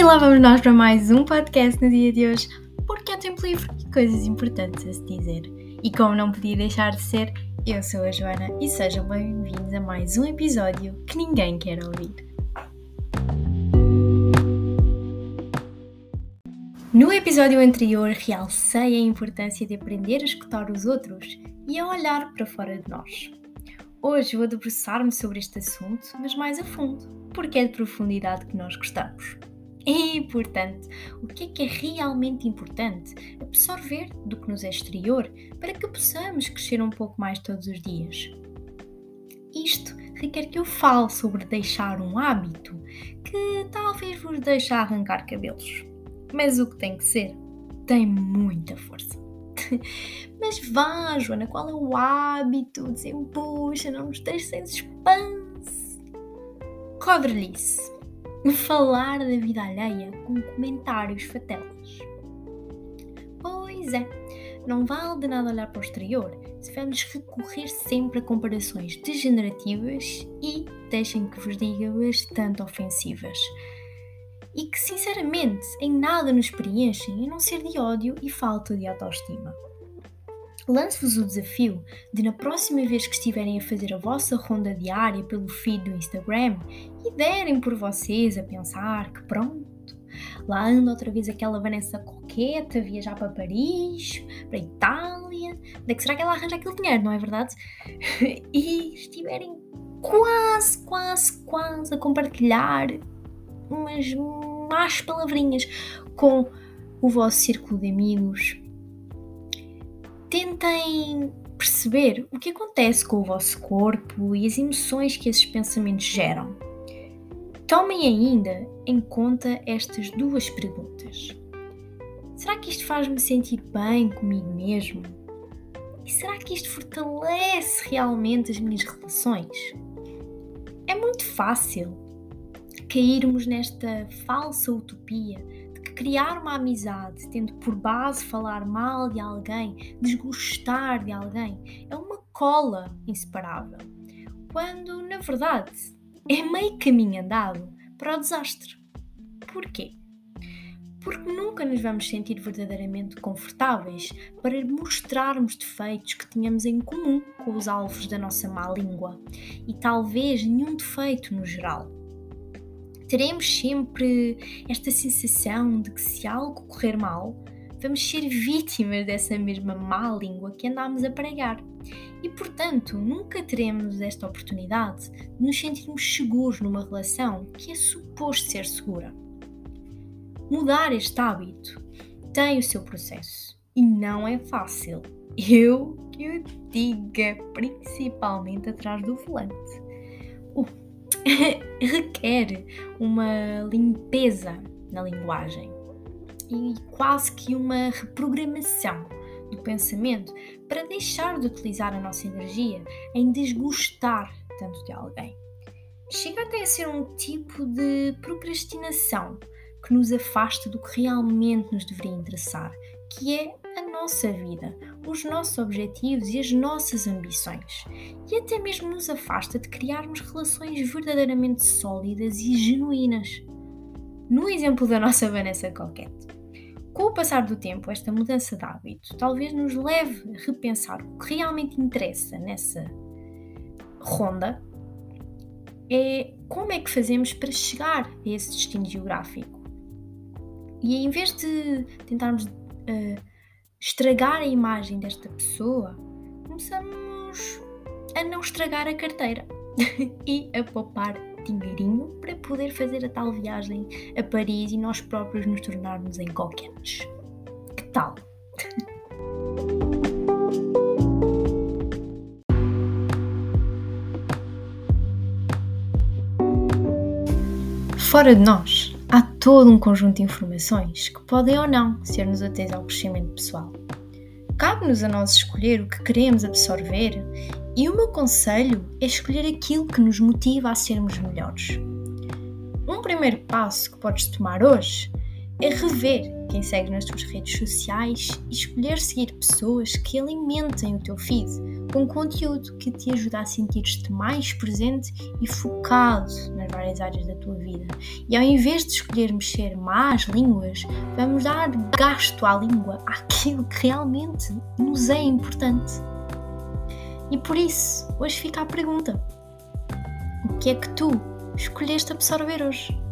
E lá vamos nós para mais um podcast no dia de hoje, porque há tempo livre e coisas importantes a se dizer. E como não podia deixar de ser, eu sou a Joana e sejam bem-vindos a mais um episódio que ninguém quer ouvir. No episódio anterior realcei a importância de aprender a escutar os outros e a olhar para fora de nós. Hoje vou debruçar-me sobre este assunto, mas mais a fundo, porque é de profundidade que nós gostamos. E, portanto, o que é realmente importante absorver do que nos é exterior para que possamos crescer um pouco mais todos os dias? Isto requer que eu fale sobre deixar um hábito que talvez vos deixe arrancar cabelos. Mas o que tem que ser tem muita força. Mas vá, Joana, qual é o hábito? Desembucha, não nos deixes sem suspense. Codrelice. Falar da vida alheia com comentários fatelas. Pois é, não vale de nada olhar para o exterior se vamos recorrer sempre a comparações degenerativas e, deixem que vos diga, bastante ofensivas. E que, sinceramente, em nada nos preenchem a não ser de ódio e falta de autoestima. Lanço-vos o desafio de, na próxima vez que estiverem a fazer a vossa ronda diária pelo feed do Instagram e derem por vocês a pensar que pronto, lá anda outra vez aquela Vanessa Coquette a viajar para Paris, para Itália, onde é que será que ela arranja aquele dinheiro, não é verdade? E estiverem quase a compartilhar umas más palavrinhas com o vosso círculo de amigos. Tentem perceber o que acontece com o vosso corpo e as emoções que esses pensamentos geram. Tomem ainda em conta estas duas perguntas. Será que isto faz-me sentir bem comigo mesmo? E será que isto fortalece realmente as minhas relações? É muito fácil cairmos nesta falsa utopia de que criar uma amizade, tendo por base falar mal de alguém, desgostar de alguém, é uma cola inseparável, quando, na verdade, é meio caminho andado para o desastre. Porquê? Porque nunca nos vamos sentir verdadeiramente confortáveis para mostrarmos defeitos que tínhamos em comum com os alvos da nossa má língua e talvez nenhum defeito no geral. Teremos sempre esta sensação de que se algo correr mal, vamos ser vítimas dessa mesma má língua que andámos a pregar. E, portanto, nunca teremos esta oportunidade de nos sentirmos seguros numa relação que é suposto ser segura. Mudar este hábito tem o seu processo e não é fácil. Eu que o diga, principalmente atrás do volante. Requer uma limpeza na linguagem e quase que uma reprogramação do pensamento para deixar de utilizar a nossa energia em desgostar tanto de alguém. Chega até a ser um tipo de procrastinação que nos afasta do que realmente nos deveria interessar, que é a nossa vida, os nossos objetivos e as nossas ambições, e até mesmo nos afasta de criarmos relações verdadeiramente sólidas e genuínas. No exemplo da nossa Vanessa Coquette, com o passar do tempo, esta mudança de hábito talvez nos leve a repensar o que realmente interessa nessa ronda, é como é que fazemos para chegar a esse destino geográfico. E em vez de tentarmos estragar a imagem desta pessoa, começamos a não estragar a carteira e a poupar dinheirinho para poder fazer a tal viagem a Paris e nós próprios nos tornarmos em coquetes. Que tal? Fora de nós, há todo um conjunto de informações que podem ou não ser-nos úteis ao crescimento pessoal. Cabe-nos a nós escolher o que queremos absorver e o meu conselho é escolher aquilo que nos motiva a sermos melhores. Um primeiro passo que podes tomar hoje é rever quem segue nas tuas redes sociais e escolher seguir pessoas que alimentem o teu feed com conteúdo que te ajuda a sentir-te mais presente e focado nas várias áreas da tua vida. E ao invés de escolhermos ser más línguas, vamos dar gasto à língua, àquilo que realmente nos é importante. E por isso, hoje fica a pergunta: o que é que tu escolheste absorver hoje?